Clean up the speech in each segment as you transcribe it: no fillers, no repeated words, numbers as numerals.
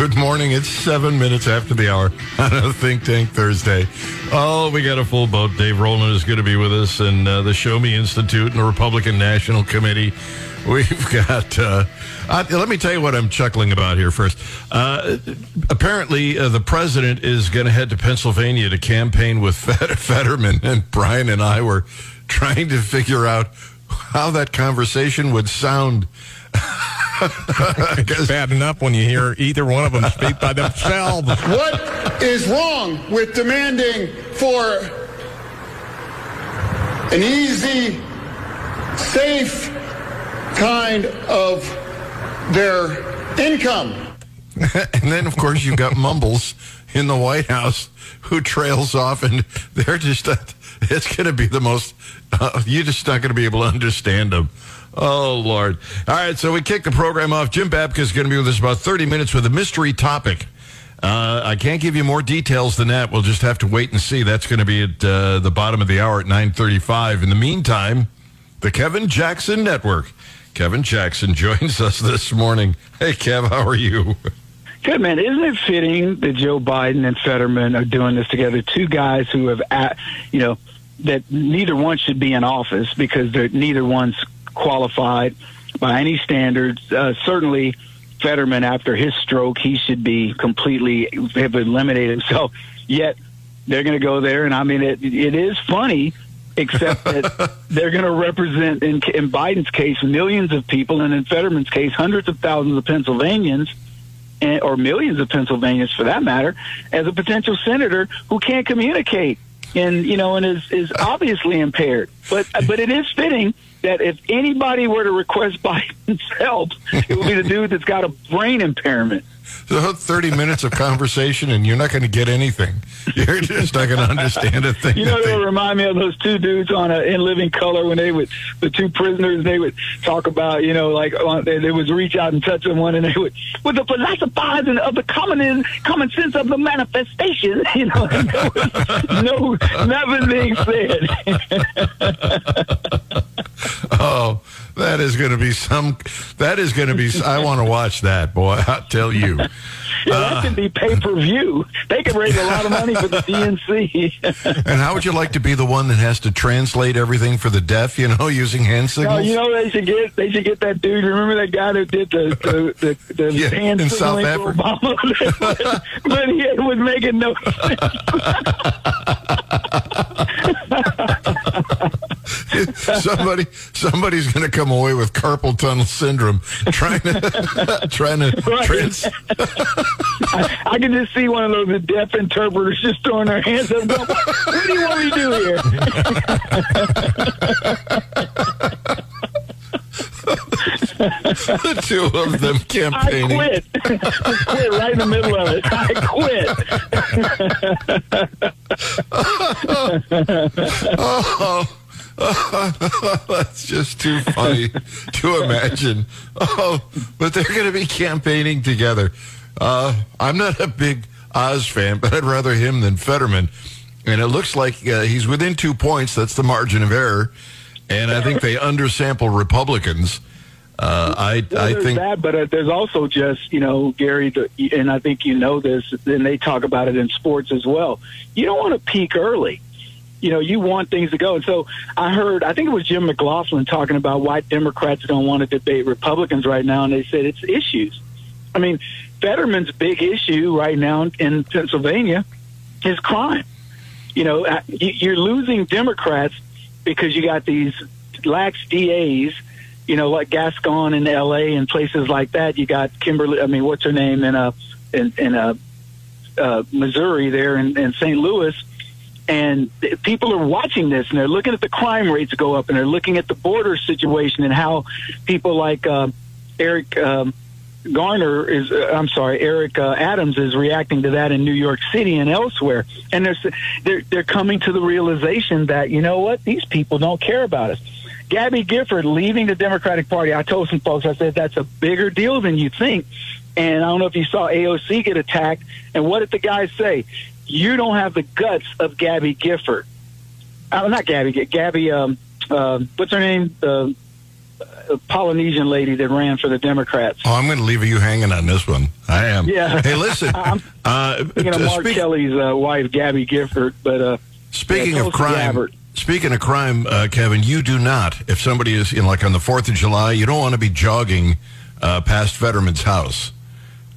Good morning. It's 7 minutes after the hour on a Think Tank Thursday. Oh, we got a full boat. Dave Roland is going to be with us, and the Show Me Institute and the Republican National Committee. We've got, let me tell you what I'm chuckling about here first. Apparently, the president is going to head to Pennsylvania to campaign with Fetterman, and Brian and I were trying to figure out how that conversation would sound. It's bad enough when you hear either one of them speak by themselves. What is wrong with demanding for an easy, safe kind of their income? And then, of course, you've got Mumbles in the White House who trails off, and they're just, it's going to be the most, you're just not going to be able to understand them. Oh, Lord. All right, so we kick the program off. Jim Babka is going to be with us about 30 minutes with a mystery topic. I can't give you more details than that. We'll just have to wait and see. That's going to be at the bottom of the hour at 9:35. In the meantime, the Kevin Jackson Network. Kevin Jackson joins us this morning. Hey, Kev, how are you? Good, man. Isn't it fitting that Joe Biden and Fetterman are doing this together? Two guys who have, that neither one should be in office because neither one's qualified by any standards. Certainly, Fetterman, after his stroke, he should be have eliminated himself. Yet, they're going to go there, and I mean, it is funny, except that they're going to represent, in Biden's case, millions of people, and in Fetterman's case, hundreds of thousands of Pennsylvanians, or millions of Pennsylvanians for that matter, as a potential senator who can't communicate and is obviously impaired. But it is fitting that if anybody were to request Biden's help, it would be the dude that's got a brain impairment. So 30 minutes of conversation, and you're not going to get anything. You're just not going to understand a thing. It'll remind me of those two dudes on In Living Color when the two prisoners, they would talk about, they would reach out and touch someone, and they would, with the philosophizing of the common sense of the manifestation, nothing being said. Oh, that is going to be some. I want to watch that, boy. I'll tell you. That can be pay-per-view. They can raise a lot of money for the DNC. And how would you like to be the one that has to translate everything for the deaf? Using hand signals. No, they should get that dude. Remember that guy who did the hand in South Africa? Obama? But he was making no sense. Somebody's going to come away with carpal tunnel syndrome trying to. Right. I can just see one of those deaf interpreters just throwing their hands up, going, "What do you want me to do here?" The two of them campaigning. I quit right in the middle of it. I quit. Oh. That's just too funny to imagine. Oh, but they're going to be campaigning together. I'm not a big Oz fan, but I'd rather him than Fetterman. And it looks like he's within 2 points. That's the margin of error. And I think they undersample Republicans. I think that, but there's also just, Gary, and I think this, and they talk about it in sports as well. You don't want to peak early. You want things to go. And so I heard, I think it was Jim McLaughlin talking about why Democrats don't want to debate Republicans right now, and they said it's issues. I mean, Fetterman's big issue right now in Pennsylvania is crime. You're losing Democrats because you got these lax DAs, like Gascon in L.A. and places like that. You got Kimberly, what's her name, in Missouri there in St. Louis. And people are watching this, and they're looking at the crime rates go up, and they're looking at the border situation and how people like Eric Adams is reacting to that in New York City and elsewhere. And they're coming to the realization that, these people don't care about us. Gabby Giffords leaving the Democratic Party. I told some folks, I said, that's a bigger deal than you think. And I don't know if you saw AOC get attacked. And what did the guy say? You don't have the guts of Gabby Giffords. Not Gabby. What's her name? Polynesian lady that ran for the Democrats. Oh, I'm going to leave you hanging on this one. I am. Yeah. Hey, listen. I'm thinking of Mark Kelly's wife, Gabby Gifford. But speaking of crime, Gabbard. Speaking of crime, Kevin, you do not. If somebody is like on the 4th of July, you don't want to be jogging past Fetterman's house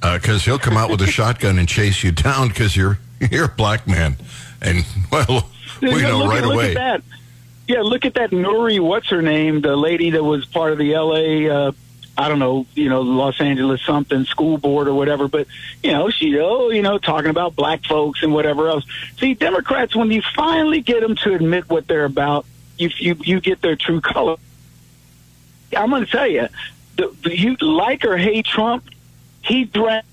because he'll come out with a shotgun and chase you down because you're a black man, and well, we know right away. Yeah, look at that Nuri, what's her name, the lady that was part of the L.A., Los Angeles something, school board or whatever. But, she talking about black folks and whatever else. See, Democrats, when you finally get them to admit what they're about, you get their true color. I'm going to tell you, you like or hate Trump, he drags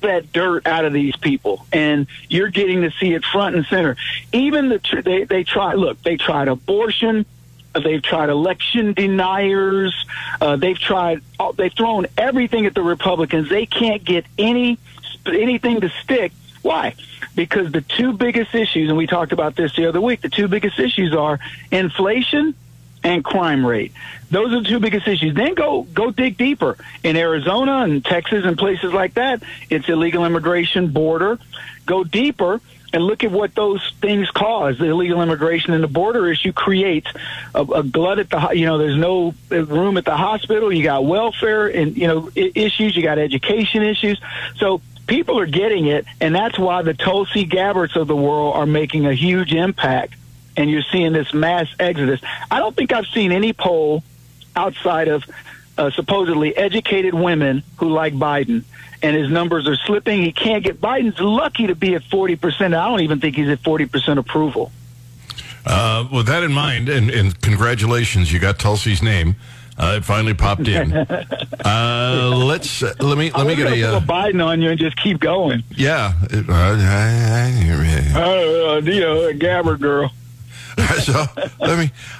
that dirt out of these people, and you're getting to see it front and center. Even they tried abortion, they've tried election deniers, they've thrown everything at the Republicans. They can't get anything to stick. Why? Because the two biggest issues, and we talked about this the other week, the two biggest issues are inflation and crime rate. Those are the two biggest issues. Then go dig deeper. In Arizona and Texas and places like that, it's illegal immigration, border. Go deeper and look at what those things cause. The illegal immigration and the border issue creates a glut at the, there's no room at the hospital. You got welfare and, issues. You got education issues. So people are getting it, and that's why the Tulsi Gabbards of the world are making a huge impact. And you're seeing this mass exodus. I don't think I've seen any poll outside of supposedly educated women who like Biden, and his numbers are slipping. He can't get. Biden's lucky to be at 40%. I don't even think he's at 40% approval. With that in mind, and congratulations, you got Tulsi's name. It finally popped in. Let me get a Biden on you and just keep going. Yeah, Gabbard girl. So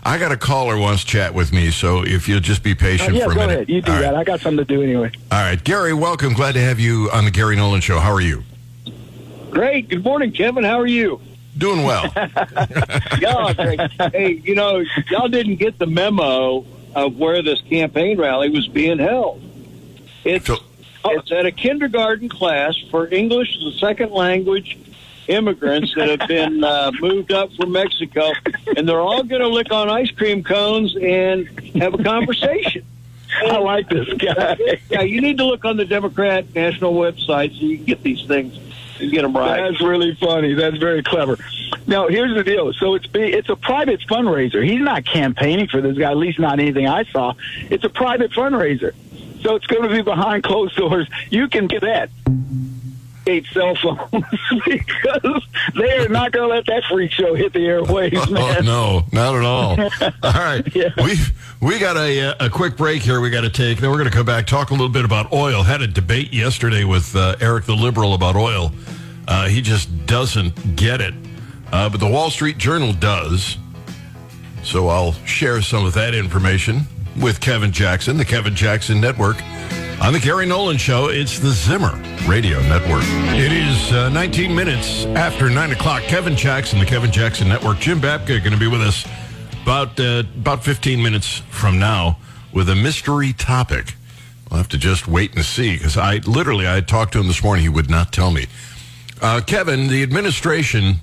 I got a caller wants to chat with me, so if you'll just be patient for a minute. Ahead. You do all that. Right. I got something to do anyway. All right. Gary, welcome. Glad to have you on the Gary Nolan Show. How are you? Great. Good morning, Kevin. How are you? Doing well. Hey, y'all didn't get the memo of where this campaign rally was being held. It's at a kindergarten class for English as a second language immigrants that have been moved up from Mexico, and they're all going to lick on ice cream cones and have a conversation. I like this guy. Yeah, you need to look on the Democrat National website so you can get these things and get them right. That's really funny. That's very clever. Now, here's the deal. So it's a private fundraiser. He's not campaigning for this guy, at least not anything I saw. It's a private fundraiser. So it's going to be behind closed doors. You can get that. Cell phones because they are not going to let that freak show hit the airwaves, man. Oh, no, not at all. All right. Yeah. We got a quick break here we got to take. Then we're going to come back, talk a little bit about oil. Had a debate yesterday with Eric the Liberal about oil. He just doesn't get it. But the Wall Street Journal does. So I'll share some of that information with Kevin Jackson, the Kevin Jackson Network. On the Gary Nolan Show, it's the Zimmer Radio Network. It is 19 minutes after 9 o'clock. Kevin Jackson, the Kevin Jackson Network. Jim Babka going to be with us about 15 minutes from now with a mystery topic. I'll have to just wait and see because I talked to him this morning. He would not tell me. Kevin, the administration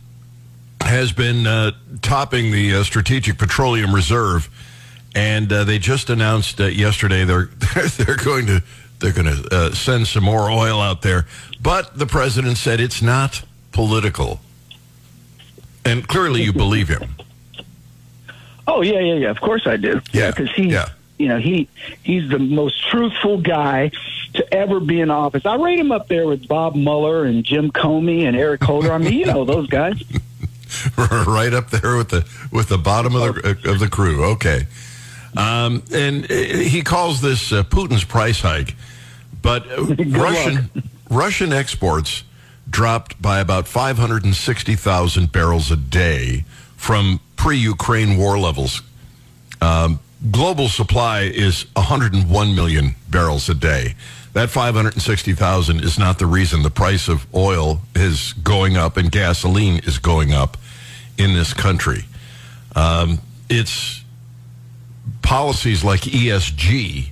has been topping the Strategic Petroleum Reserve, and they just announced yesterday they're going to send some more oil out there. But the president said it's not political. And clearly you believe him. Oh, yeah. Of course I do. Yeah. Because he's the most truthful guy to ever be in office. I rate him up there with Bob Mueller and Jim Comey and Eric Holder. I mean, those guys. Right up there with the bottom of the crew. Okay. And he calls this Putin's price hike, but Russian exports dropped by about 560,000 barrels a day from pre-Ukraine war levels. Global supply is 101 million barrels a day. That 560,000 is not the reason the price of oil is going up and gasoline is going up in this country. It's policies like ESG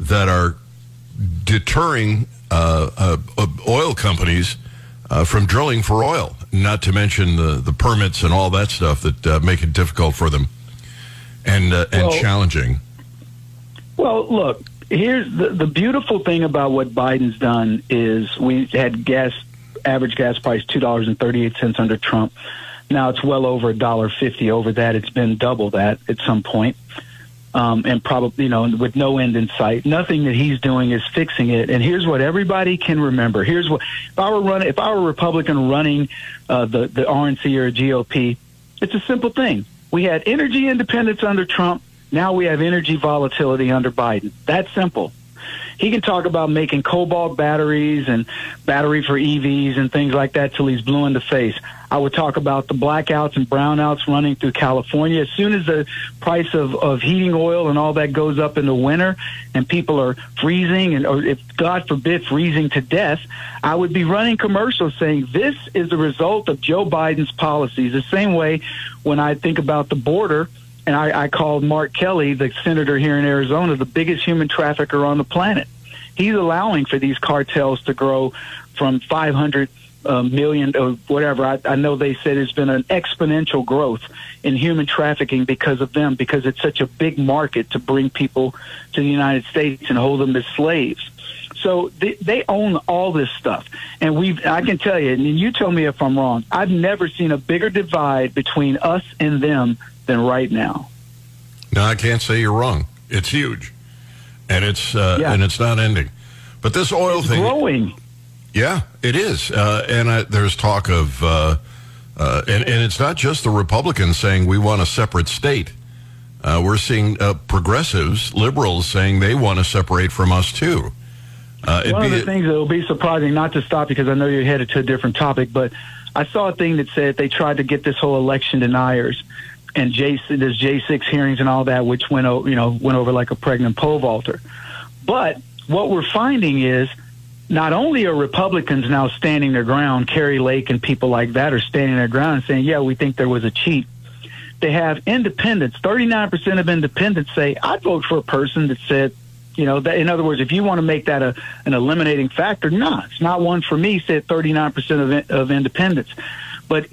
that are deterring oil companies from drilling for oil, not to mention the permits and all that stuff that make it difficult for them and challenging. Well, look, here's the beautiful thing about what Biden's done is we had average gas price $2.38 under Trump. Now it's well over $1.50 over that. It's been double that at some point. And probably, with no end in sight. Nothing that he's doing is fixing it. And here's what everybody can remember. Here's what, if I were a Republican running the RNC or GOP, it's a simple thing. We had energy independence under Trump. Now we have energy volatility under Biden. That's simple. He can talk about making cobalt batteries and battery for EVs and things like that till he's blue in the face. I would talk about the blackouts and brownouts running through California. As soon as the price of heating oil and all that goes up in the winter and people are freezing, and or if God forbid freezing to death, I would be running commercials saying this is the result of Joe Biden's policies. The same way when I think about the border, and I called Mark Kelly, the senator here in Arizona, the biggest human trafficker on the planet. He's allowing for these cartels to grow from 500 million or whatever. I know they said it's been an exponential growth in human trafficking because of them, because it's such a big market to bring people to the United States and hold them as slaves. So they own all this stuff. And I can tell you, and you tell me if I'm wrong, I've never seen a bigger divide between us and them than right now. No, I can't say you're wrong. It's huge, and it's not ending. But this oil thing, growing. Yeah, it is, and there's talk of, and it's not just the Republicans saying we want a separate state. We're seeing progressives, liberals saying they want to separate from us too. One of the things that will be surprising, not to stop because I know you're headed to a different topic, but I saw a thing that said they tried to get this whole election deniers and there's J6 hearings and all that, which went over like a pregnant pole vaulter. But what we're finding is not only are Republicans now standing their ground, Kari Lake and people like that are standing their ground and saying, yeah, we think there was a cheat. They have independents. 39% of independents say, I'd vote for a person that said, that, in other words, if you want to make that an eliminating factor, no, it's not one for me, said 39% of independents. But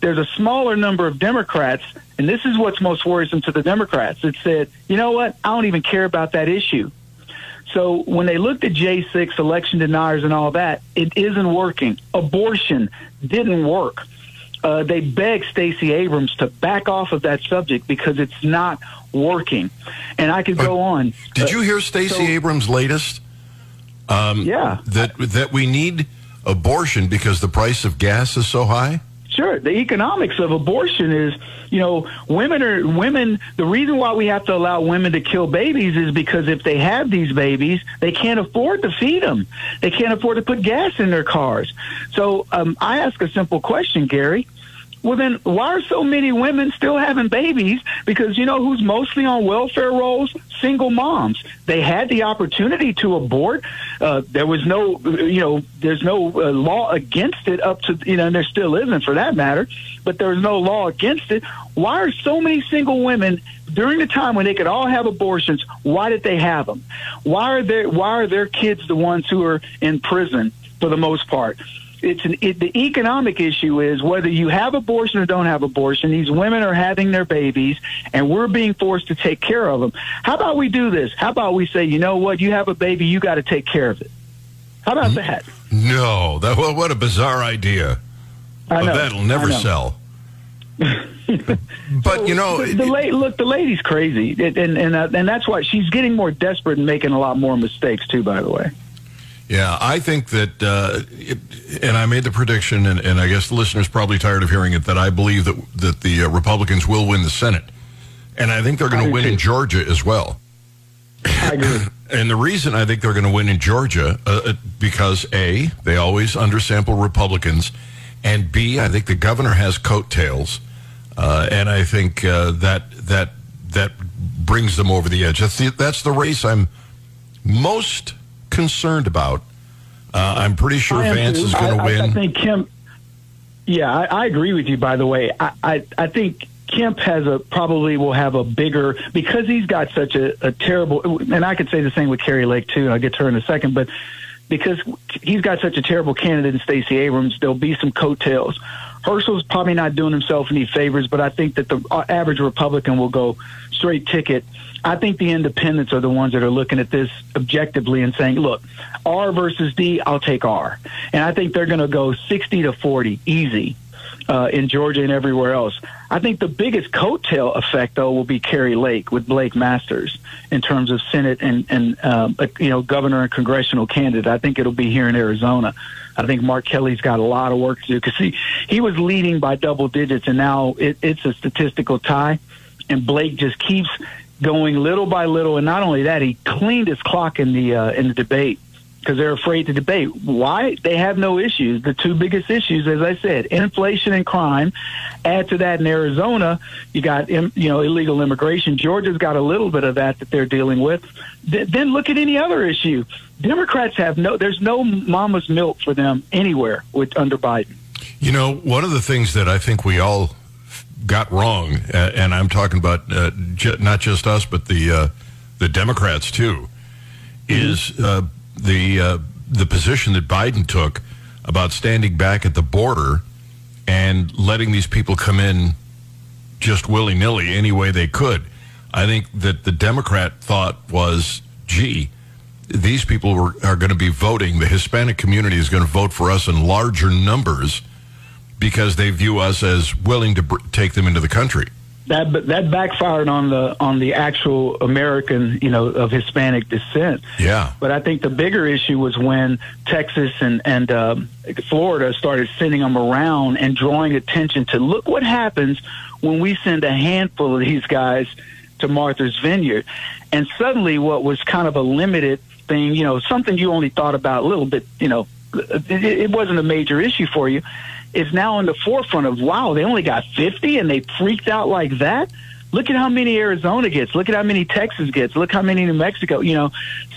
there's a smaller number of Democrats, and this is what's most worrisome to the Democrats, that said, you know what, I don't even care about that issue. So when they looked at J6, election deniers and all that, it isn't working. Abortion didn't work. They begged Stacey Abrams to back off of that subject because it's not working. And I could go on. Did you hear Stacey Abrams' latest? Yeah. That we need abortion because the price of gas is so high? Sure. The economics of abortion is, women. The reason why we have to allow women to kill babies is because if they have these babies, they can't afford to feed them. They can't afford to put gas in their cars. So I ask a simple question, Gary. Well, then why are so many women still having babies? Because you know who's mostly on welfare rolls? Single moms. They had the opportunity to abort. There was no, there's no law against it up to, and there still isn't for that matter, but there was no law against it. Why are so many single women during the time when they could all have abortions? Why did they have them? Why are their kids the ones who are in prison for the most part? The economic issue is whether you have abortion or don't have abortion, these women are having their babies, and we're being forced to take care of them. How about we do this? How about we say, you know what, you have a baby, you got to take care of it. How about that? No, what a bizarre idea. I know. That'll never sell. But so, the lady's crazy, and that's why she's getting more desperate and making a lot more mistakes too. By the way. Yeah, I think that, and I made the prediction, and I guess the listeners probably tired of hearing it, that I believe that the Republicans will win the Senate. And I think they're going to win in Georgia as well. I agree. And the reason I think they're going to win in Georgia, because A, they always undersample Republicans, and B, I think the governor has coattails, and I think that brings them over the edge. That's the race I'm most concerned about. I'm pretty sure Vance is going to win. I think Kemp. Yeah, I agree with you. By the way, I think Kemp has probably will have a bigger, because he's got such a terrible, and I could say the same with Kari Lake too, and I'll get to her in a second, but because he's got such a terrible candidate in Stacey Abrams, there'll be some coattails. Herschel's probably not doing himself any favors, but I think that the average Republican will go straight ticket. I think the independents are the ones that are looking at this objectively and saying, look, R versus D, I'll take R. And I think they're going to go 60-40, easy, in Georgia and everywhere else. I think the biggest coattail effect, though, will be Kari Lake with Blake Masters in terms of Senate and governor and congressional candidate. I think it'll be here in Arizona. I think Mark Kelly's got a lot of work to do because he was leading by double digits, and now it's a statistical tie, and Blake just keeps going little by little. And not only that, he cleaned his clock in the debate because they're afraid to debate. Why? They have no issues. The two biggest issues, as I said, inflation and crime. Add to that in Arizona, you got illegal immigration. Georgia's got a little bit of that they're dealing with. Then look at any other issue. Democrats have there's no mama's milk for them anywhere under Biden. One of the things that I think we all got wrong, and I'm talking about not just us, but the Democrats too, is the position that Biden took about standing back at the border and letting these people come in just willy-nilly any way they could. I think that the Democrat thought was, gee, these people are going to be voting. The Hispanic community is going to vote for us in larger numbers because they view us as willing to take them into the country. That backfired on the actual American, of Hispanic descent. Yeah. But I think the bigger issue was when Texas and Florida started sending them around and drawing attention to look what happens when we send a handful of these guys to Martha's Vineyard. And suddenly what was kind of a limited thing, something you only thought about a little bit, it wasn't a major issue for you, is now in the forefront of, wow, they only got 50 and they freaked out like that? Look at how many Arizona gets. Look at how many Texas gets. Look how many New Mexico.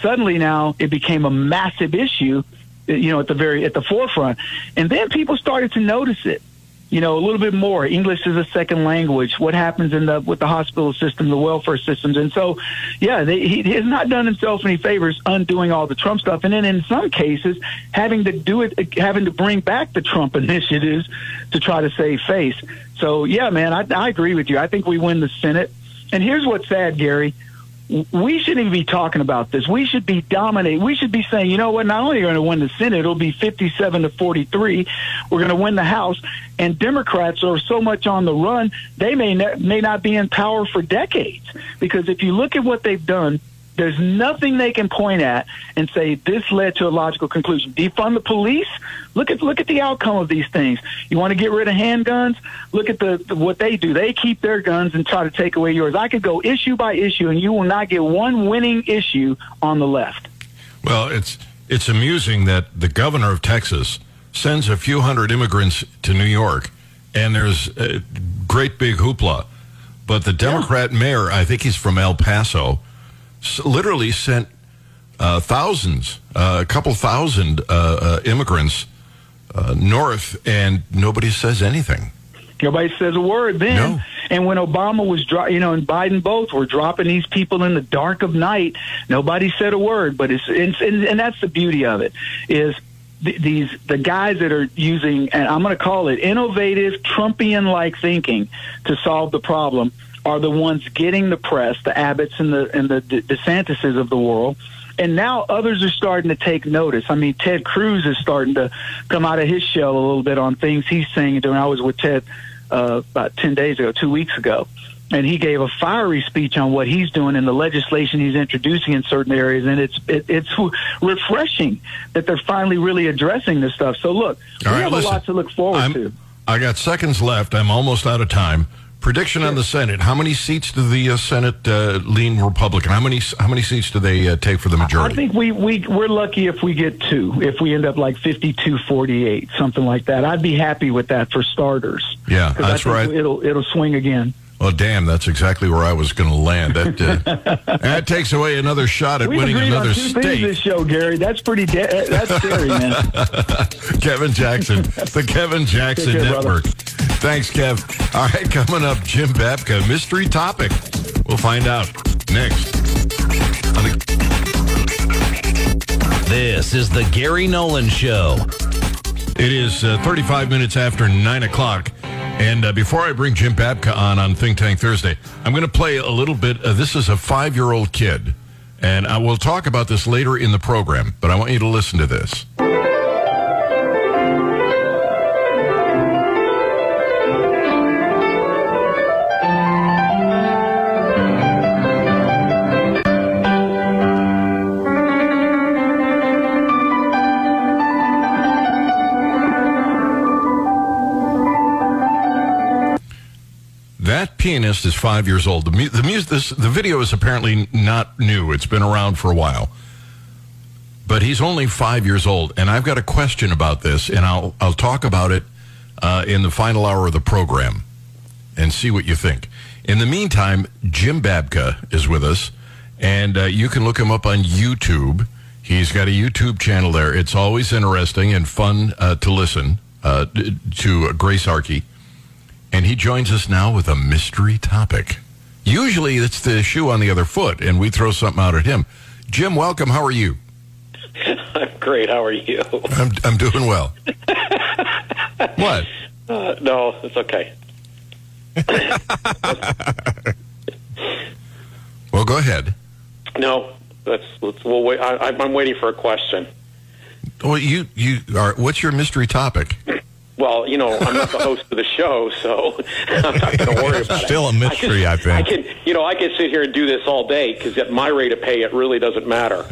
Suddenly now it became a massive issue, at the forefront. And then people started to notice it, a little bit more. English is a second language. What happens with the hospital system, the welfare systems. And so, yeah, he has not done himself any favors undoing all the Trump stuff. And then in some cases, having to bring back the Trump initiatives to try to save face. So, yeah, man, I agree with you. I think we win the Senate. And here's what's sad, Gary. We shouldn't even be talking about this. We should be dominating. We should be saying, you know what, not only are we going to win the Senate, it'll be 57-43. We're going to win the House. And Democrats are so much on the run, they may not be in power for decades. Because if you look at what they've done, there's nothing they can point at and say this led to a logical conclusion. Defund the police. Look at the outcome of these things. You want to get rid of handguns? Look at what they do. They keep their guns and try to take away yours. I could go issue by issue, and you will not get one winning issue on the left. Well, it's amusing that the governor of Texas sends a few hundred immigrants to New York, and there's a great big hoopla. But the Democrat mayor, I think he's from El Paso, literally sent a couple thousand immigrants north, and nobody says anything. Nobody says a word then. No. And when Obama was, and Biden both were dropping these people in the dark of night, nobody said a word. But and that's the beauty of it is the guys that are using, and I'm going to call it innovative Trumpian-like thinking to solve the problem, are the ones getting the press, the Abbotts and the DeSantises of the world. And now others are starting to take notice. I mean, Ted Cruz is starting to come out of his shell a little bit on things he's saying. And I was with Ted about 2 weeks ago, and he gave a fiery speech on what he's doing and the legislation he's introducing in certain areas. And it's refreshing that they're finally really addressing this stuff. So, look, we have a lot to look forward to. I got seconds left. I'm almost out of time. Prediction on the Senate. How many seats do the Senate lean Republican? How many seats do they take for the majority? I think we're lucky if we get two, if we end up like 52-48, something like that. I'd be happy with that for starters. Yeah, that's right. It'll swing again. Well, damn, that's exactly where I was going to land. That takes away another shot at winning another state. We've agreed on two things this show, Gary. That's pretty that's scary, man. Kevin Jackson, the Kevin Jackson Network. Brother. Thanks, Kev. All right, coming up, Jim Babka, mystery topic. We'll find out next. This is the Gary Nolan Show. It is 35 minutes after 9 o'clock. And before I bring Jim Babka on Think Tank Thursday, I'm going to play a little bit. This is a 5-year-old kid, and I will talk about this later in the program, but I want you to listen to this. Pianist is 5 years old. The video is apparently not new. It's been around for a while. But he's only 5 years old, and I've got a question about this, and I'll talk about it in the final hour of the program and see what you think. In the meantime, Jim Babka is with us, and you can look him up on YouTube. He's got a YouTube channel there. It's always interesting and fun to listen to Grace Arkey. And he joins us now with a mystery topic. Usually it's the shoe on the other foot, and we throw something out at him. Jim, welcome. How are you? I'm great. How are you? I'm doing well. What? No, it's okay. Well, go ahead. No, we'll wait. I'm waiting for a question. Well, you are. What's your mystery topic? Well, you know, I'm not the host of the show, so I'm not going to worry about it. Still a mystery, I think. I can sit here and do this all day, because at my rate of pay, it really doesn't matter.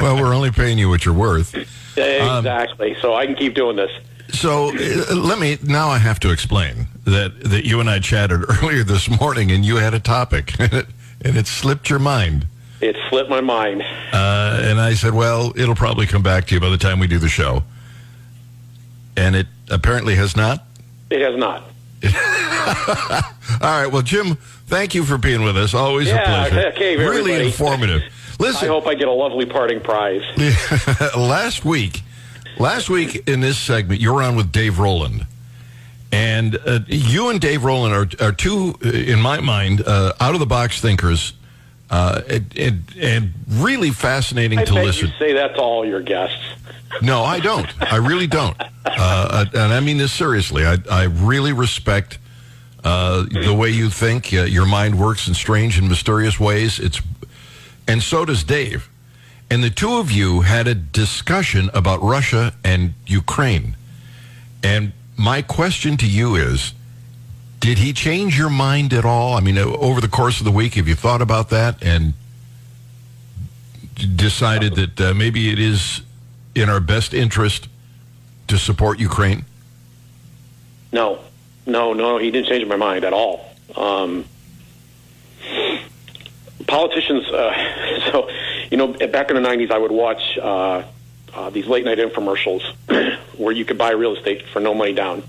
Well, we're only paying you what you're worth. Exactly. So I can keep doing this. So now I have to explain that you and I chatted earlier this morning, and you had a topic, and it slipped your mind. It slipped my mind. And I said, well, it'll probably come back to you by the time we do the show. And it apparently has not? It has not. All right. Well, Jim, thank you for being with us. Always a pleasure. Okay, really informative. Listen, I hope I get a lovely parting prize. Last week in this segment, you were on with Dave Roland. And you and Dave Roland are two, in my mind, out-of-the-box thinkers. And really fascinating to listen. You say that to all your guests. No, I don't. I really don't. And I mean this seriously. I really respect the way you think. Your mind works in strange and mysterious ways. And so does Dave. And the two of you had a discussion about Russia and Ukraine. And my question to you is, did he change your mind at all? I mean, over the course of the week, have you thought about that and decided that maybe it is in our best interest to support Ukraine? No, he didn't change my mind at all. Politicians, back in the 90s, I would watch these late-night infomercials where you could buy real estate for no money down.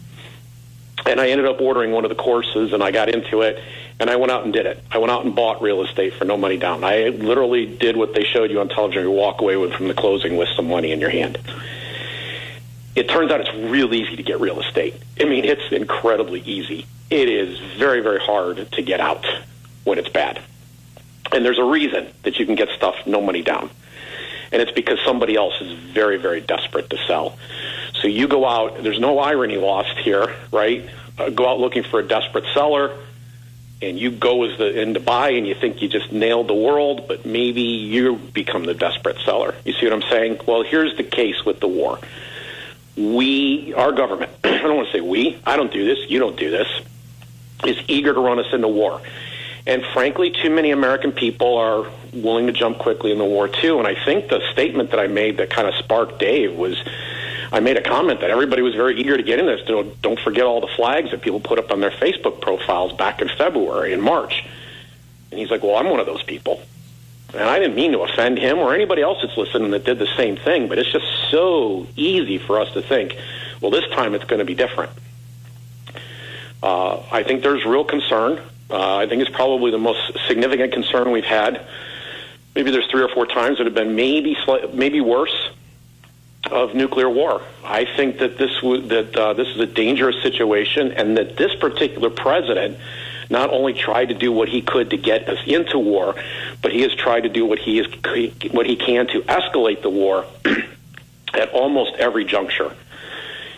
And I ended up ordering one of the courses, and I got into it, and I went out and did it. I went out and bought real estate for no money down. I literally did what they showed you on television. You walk away from the closing with some money in your hand. It turns out it's real easy to get real estate. I mean, it's incredibly easy. It is very, very hard to get out when it's bad. And there's a reason that you can get stuff no money down. And it's because somebody else is very, very desperate to sell. So you go out, there's no irony lost here, right? Go out looking for a desperate seller, and you go in to buy, and you think you just nailed the world, but maybe you become the desperate seller. You see what I'm saying? Well, here's the case with the war. Our government, I don't want to say we, I don't do this, you don't do this, is eager to run us into war. And frankly, too many American people are willing to jump quickly in the war, too. And I think the statement that I made that kind of sparked Dave was, I made a comment that everybody was very eager to get in this. Don't forget all the flags that people put up on their Facebook profiles back in February and March. And he's like, well, I'm one of those people. And I didn't mean to offend him or anybody else that's listening that did the same thing, but it's just so easy for us to think, well, this time it's going to be different. I think there's real concern. I think it's probably the most significant concern we've had. Maybe there's three or four times that have been maybe worse. of nuclear war. I think that this is a dangerous situation, and that this particular president not only tried to do what he could to get us into war, but he has tried to do what he can to escalate the war at almost every juncture.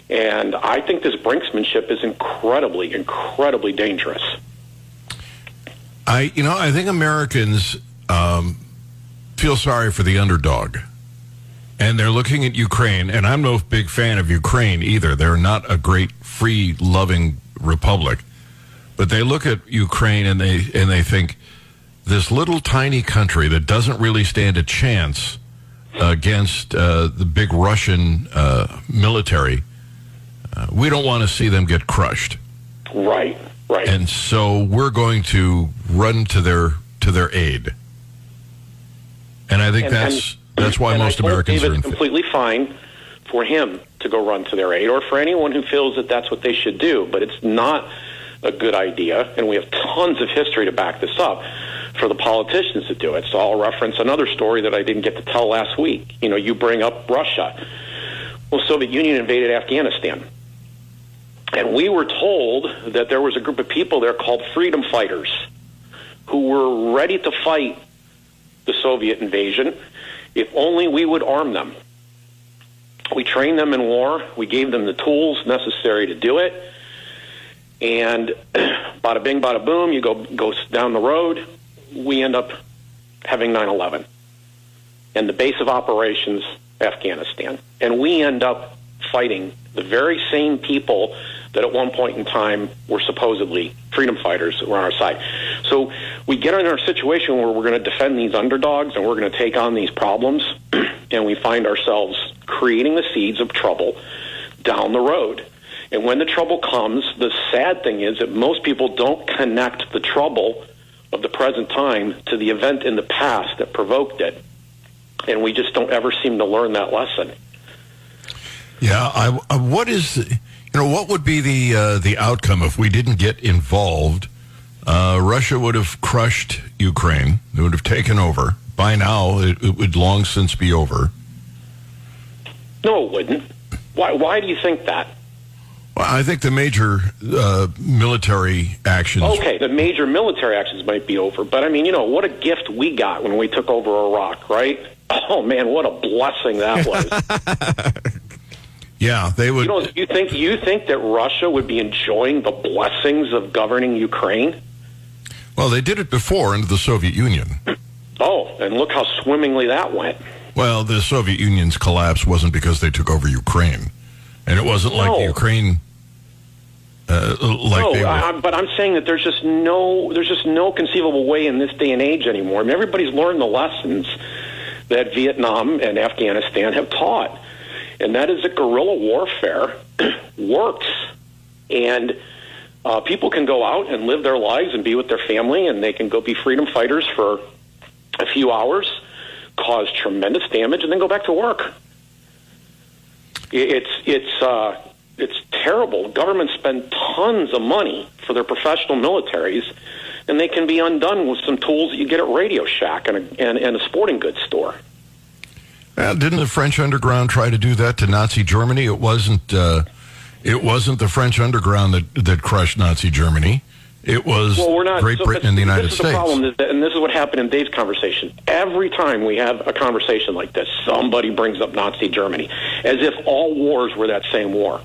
And I think this brinksmanship is incredibly, incredibly dangerous. I think Americans feel sorry for the underdog. And they're looking at Ukraine, and I'm no big fan of Ukraine either. They're not a great, free, loving republic. But they look at Ukraine and they think, this little tiny country that doesn't really stand a chance against the big Russian military, we don't want to see them get crushed. Right, right. And so we're going to run to their aid. And I think that's why most Americans are completely fine for him to go run to their aid, or for anyone who feels that that's what they should do. But it's not a good idea, and we have tons of history to back this up for the politicians to do it. So I'll reference another story that I didn't get to tell last week. You bring up Russia. Well, Soviet Union invaded Afghanistan, and we were told that there was a group of people there called freedom fighters who were ready to fight the Soviet invasion if only we would arm them. We trained them in war. We gave them the tools necessary to do it. And bada bing, bada boom, you go down the road, we end up having 9/11 and the base of operations, Afghanistan. And we end up fighting the very same people that at one point in time were supposedly freedom fighters that were on our side. So we get in our situation where we're going to defend these underdogs and we're going to take on these problems, and we find ourselves creating the seeds of trouble down the road. And when the trouble comes, the sad thing is that most people don't connect the trouble of the present time to the event in the past that provoked it. And we just don't ever seem to learn that lesson. Yeah. What would be the outcome if we didn't get involved? Russia would have crushed Ukraine. They would have taken over. By now, it would long since be over. No, it wouldn't. Why do you think that? Well, I think the major military actions... Okay, the major military actions might be over, but what a gift we got when we took over Iraq, right? Oh, man, what a blessing that was. Yeah, they would... You think that Russia would be enjoying the blessings of governing Ukraine? Well, they did it before under the Soviet Union. Oh, and look how swimmingly that went. Well, the Soviet Union's collapse wasn't because they took over Ukraine. And it wasn't like Ukraine, they were. But I'm saying that there's just no conceivable way in this day and age anymore. I mean, everybody's learned the lessons that Vietnam and Afghanistan have taught, and that is that guerrilla warfare works, and people can go out and live their lives and be with their family, and they can go be freedom fighters for a few hours, cause tremendous damage, and then go back to work. It's terrible. Governments spend tons of money for their professional militaries, and they can be undone with some tools that you get at Radio Shack and a sporting goods store. Didn't the French underground try to do that to Nazi Germany? It wasn't the French underground that crushed Nazi Germany. It was Great Britain and the United States. This is the problem, and this is what happened in Dave's conversation. Every time we have a conversation like this, somebody brings up Nazi Germany, as if all wars were that same war.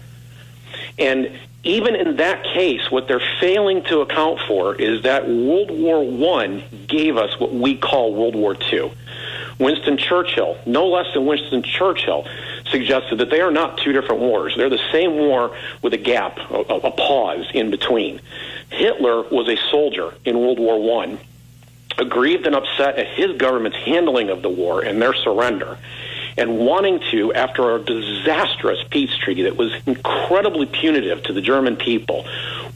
And even in that case, what they're failing to account for is that World War I gave us what we call World War II. Winston Churchill, no less than Winston Churchill, suggested that they are not two different wars. They're the same war with a gap, a pause in between. Hitler was a soldier in World War I, aggrieved and upset at his government's handling of the war and their surrender, and wanting to, after a disastrous peace treaty that was incredibly punitive to the German people,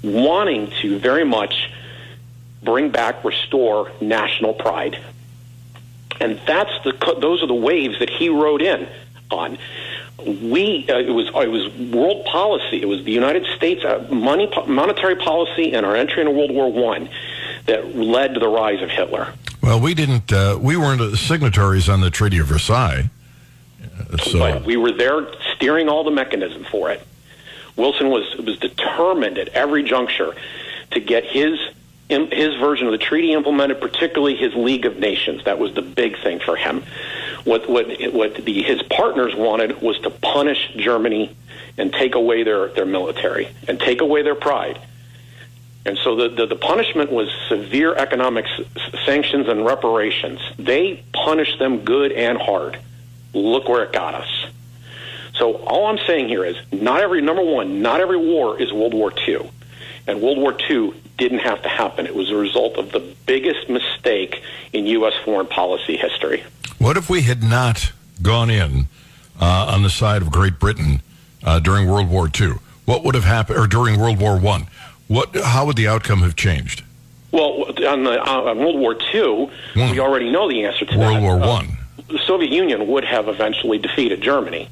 wanting to very much restore national pride. And those are the waves that he rode in on. It was world policy. It was the United States monetary policy and our entry into World War I that led to the rise of Hitler. Well, we weren't signatories on the Treaty of Versailles. So, but we were there steering all the mechanism for it. Wilson was determined at every juncture to get his version of the treaty implemented, particularly his League of Nations. That was the big thing for him. What his partners wanted was to punish Germany and take away their military and take away their pride. And so the punishment was severe economic sanctions and reparations. They punished them good and hard. Look where it got us. So all I'm saying here is, not every war is World War II. And World War II didn't have to happen. It was a result of the biggest mistake in U.S. foreign policy history. What if we had not gone in on the side of Great Britain during World War II? What would have happened, or during World War I? How would the outcome have changed? Well, on World War II, we already know the answer to that. World War I. The Soviet Union would have eventually defeated Germany.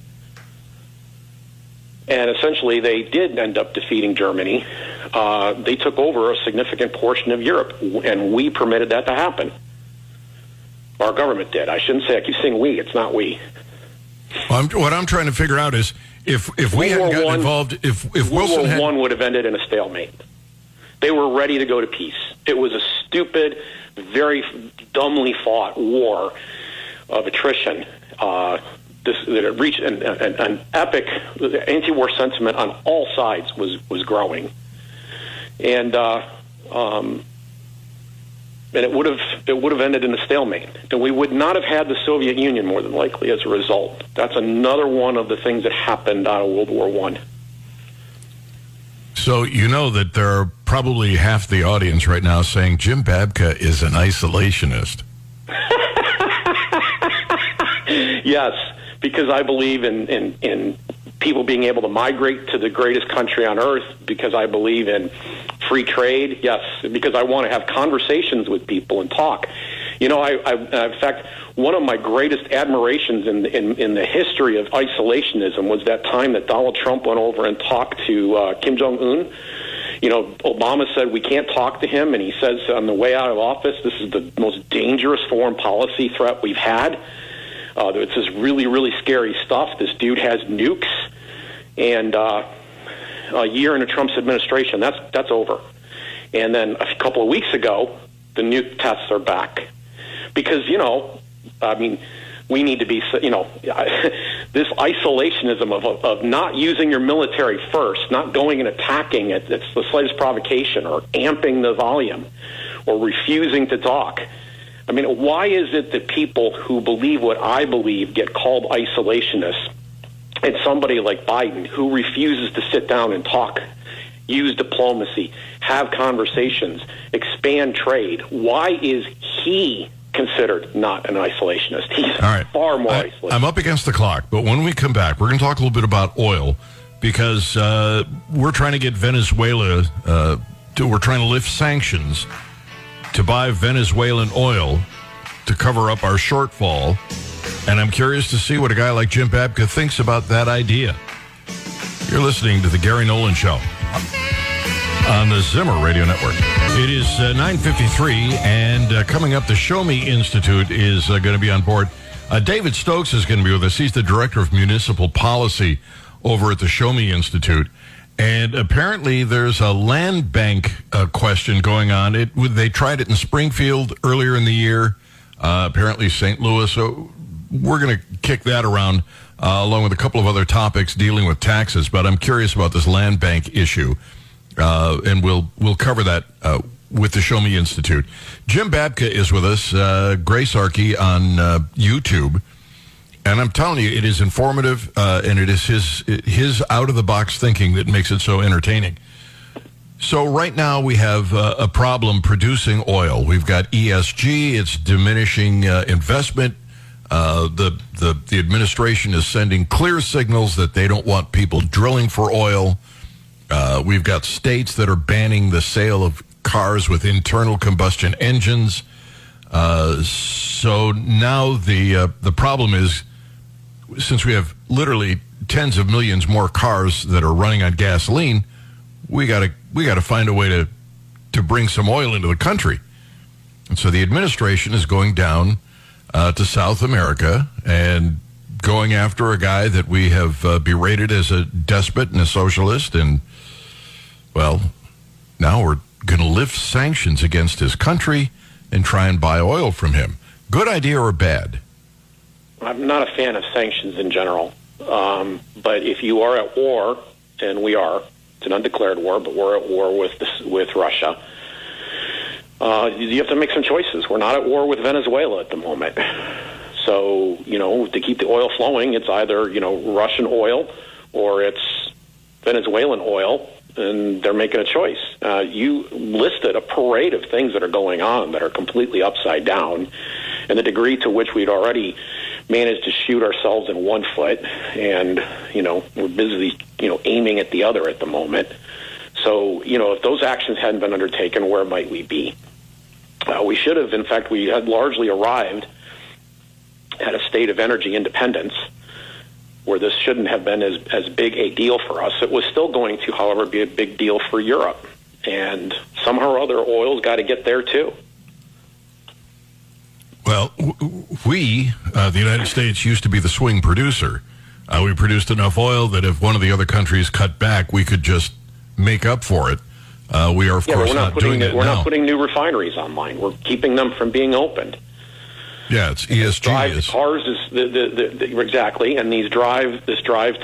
And essentially, they did end up defeating Germany. They took over a significant portion of Europe, and we permitted that to happen. Our government did. I shouldn't say. I keep saying we. It's not we. What I'm trying to figure out is if we hadn't gotten involved, if Wilson had... World War I would have ended in a stalemate. They were ready to go to peace. It was a stupid, very dumbly fought war of attrition. That it reached an epic anti-war sentiment on all sides was growing, and it would have ended in a stalemate, and we would not have had the Soviet Union more than likely as a result. That's another one of the things that happened out of World War One. So you know that there are probably half the audience right now saying Jim Babka is an isolationist. Yes. Because I believe in people being able to migrate to the greatest country on earth, because I believe in free trade, yes, because I want to have conversations with people and talk. You know, in fact, one of my greatest admirations in the history of isolationism was that time that Donald Trump went over and talked to Kim Jong-un. You know, Obama said we can't talk to him, and he says on the way out of office, this is the most dangerous foreign policy threat we've had. It's this really, really scary stuff. This dude has nukes, and a year into Trump's administration, that's over. And then a couple of weeks ago, the nuke tests are back, because we need to be, this isolationism of not using your military first, not going and attacking it, it's the slightest provocation, or amping the volume, or refusing to talk. I mean, why is it that people who believe what I believe get called isolationists, and somebody like Biden, who refuses to sit down and talk, use diplomacy, have conversations, expand trade, why is he considered not an isolationist? He's far more isolationist. I'm up against the clock, but when we come back, we're going to talk a little bit about oil, because we're trying to get Venezuela, we're trying to lift sanctions to buy Venezuelan oil to cover up our shortfall. And I'm curious to see what a guy like Jim Babka thinks about that idea. You're listening to The Gary Nolan Show on the Zimmer Radio Network. It is 9:53, and coming up, the Show Me Institute is going to be on board. David Stokes is going to be with us. He's the director of municipal policy over at the Show Me Institute. And apparently there's a land bank question going on. They tried it in Springfield earlier in the year, apparently St. Louis. So we're going to kick that around along with a couple of other topics dealing with taxes. But I'm curious about this land bank issue, and we'll cover that with the Show Me Institute. Jim Babka is with us, Grace Arkey on YouTube. And I'm telling you, it is informative, and it is his out-of-the-box thinking that makes it so entertaining. So right now we have a problem producing oil. We've got ESG, it's diminishing investment. The administration is sending clear signals that they don't want people drilling for oil. We've got states that are banning the sale of cars with internal combustion engines. So now the problem is, since we have literally tens of millions more cars that are running on gasoline, we got to find a way to bring some oil into the country. And so the administration is going down to South America and going after a guy that we have berated as a despot and a socialist, and, well, now we're going to lift sanctions against his country and try and buy oil from him. Good idea or bad? I'm not a fan of sanctions in general. But if you are at war, and we are, it's an undeclared war, but we're at war with Russia, you have to make some choices. We're not at war with Venezuela at the moment. So, you know, to keep the oil flowing, it's either, you know, Russian oil or it's Venezuelan oil, and they're making a choice. You listed a parade of things that are going on that are completely upside down, and the degree to which we'd already managed to shoot ourselves in one foot, and, you know, we're busy, you know, aiming at the other at the moment. So, you know, if those actions hadn't been undertaken, where might we be? We should have. In fact, we had largely arrived at a state of energy independence where this shouldn't have been as big a deal for us. It was still going to, however, be a big deal for Europe. And somehow or other, oil's got to get there, too. Well, we, the United States, used to be the swing producer. We produced enough oil that if one of the other countries cut back, we could just make up for it. We are, of course, not doing it now. We're not putting new refineries online. We're keeping them from being opened. Yeah, it's ESG. Drive cars is exactly, and this drive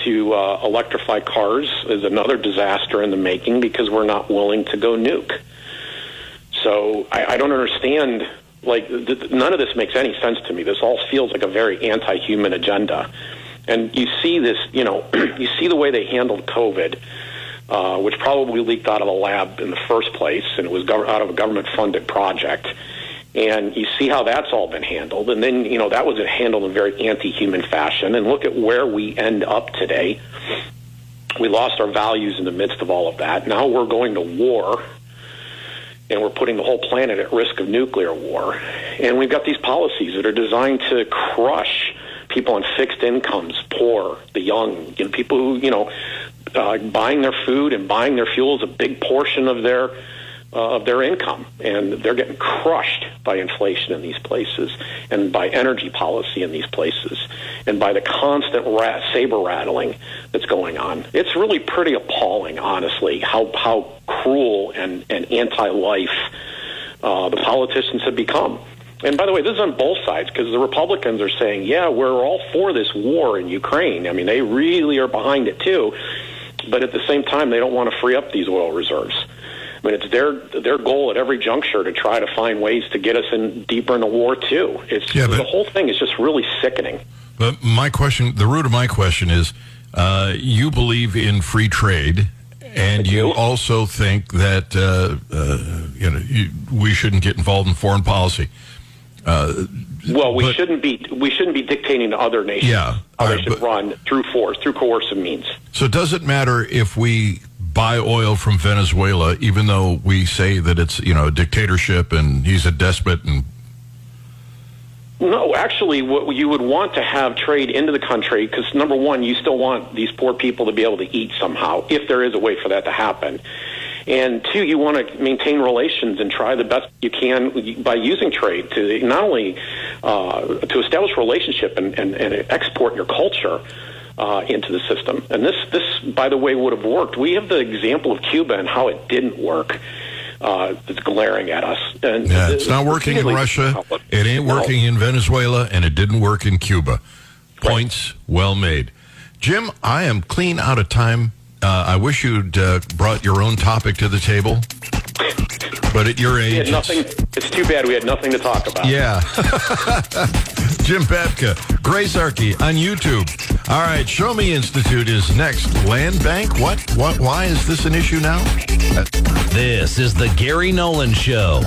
to electrify cars is another disaster in the making because we're not willing to go nuke. So I don't understand. Like, none of this makes any sense to me. This all feels like a very anti-human agenda, and you see this. You know, you see the way they handled COVID, which probably leaked out of the lab in the first place, and it was out of a government-funded project. And you see how that's all been handled. And then, you know, that was handled in a very anti-human fashion. And look at where we end up today. We lost our values in the midst of all of that. Now we're going to war, and we're putting the whole planet at risk of nuclear war. And we've got these policies that are designed to crush people on fixed incomes, poor, the young, and people who, you know, buying their food and buying their fuel is a big portion of their income, and they're getting crushed by inflation in these places, and by energy policy in these places, and by the constant saber rattling that's going on. It's really pretty appalling, honestly, how cruel and anti-life the politicians have become. And by the way, this is on both sides, because the Republicans are saying, yeah, we're all for this war in Ukraine. I mean, they really are behind it too, but at the same time, they don't want to free up these oil reserves. I mean, it's their goal at every juncture to try to find ways to get us in deeper into war too. It's the whole thing is just really sickening. But my question, the root of my question is, you believe in free trade, and you also think that we shouldn't get involved in foreign policy. We shouldn't be dictating to other nations. Yeah, how they should run through force, through coercive means. So does it matter if we buy oil from Venezuela, even though we say that it's, you know, a dictatorship and he's a despot? And no, actually, what you would want to have trade into the country, because number one, you still want these poor people to be able to eat somehow, if there is a way for that to happen. And two, you want to maintain relations and try the best you can by using trade to not only to establish relationship and export your culture into the system. And this, by the way, would have worked. We have the example of Cuba and how it didn't work. It's glaring at us. And yeah, it's not working in Russia. It ain't working in Venezuela, and it didn't work in Cuba. Points well made. Jim, I am clean out of time. I wish you'd brought your own topic to the table. But at your age, it's too bad we had nothing to talk about. Yeah. Jim Babka, Grace Arkey on YouTube. All right, Show Me Institute is next. Land bank? What? Why is this an issue now? This is the Gary Nolan Show.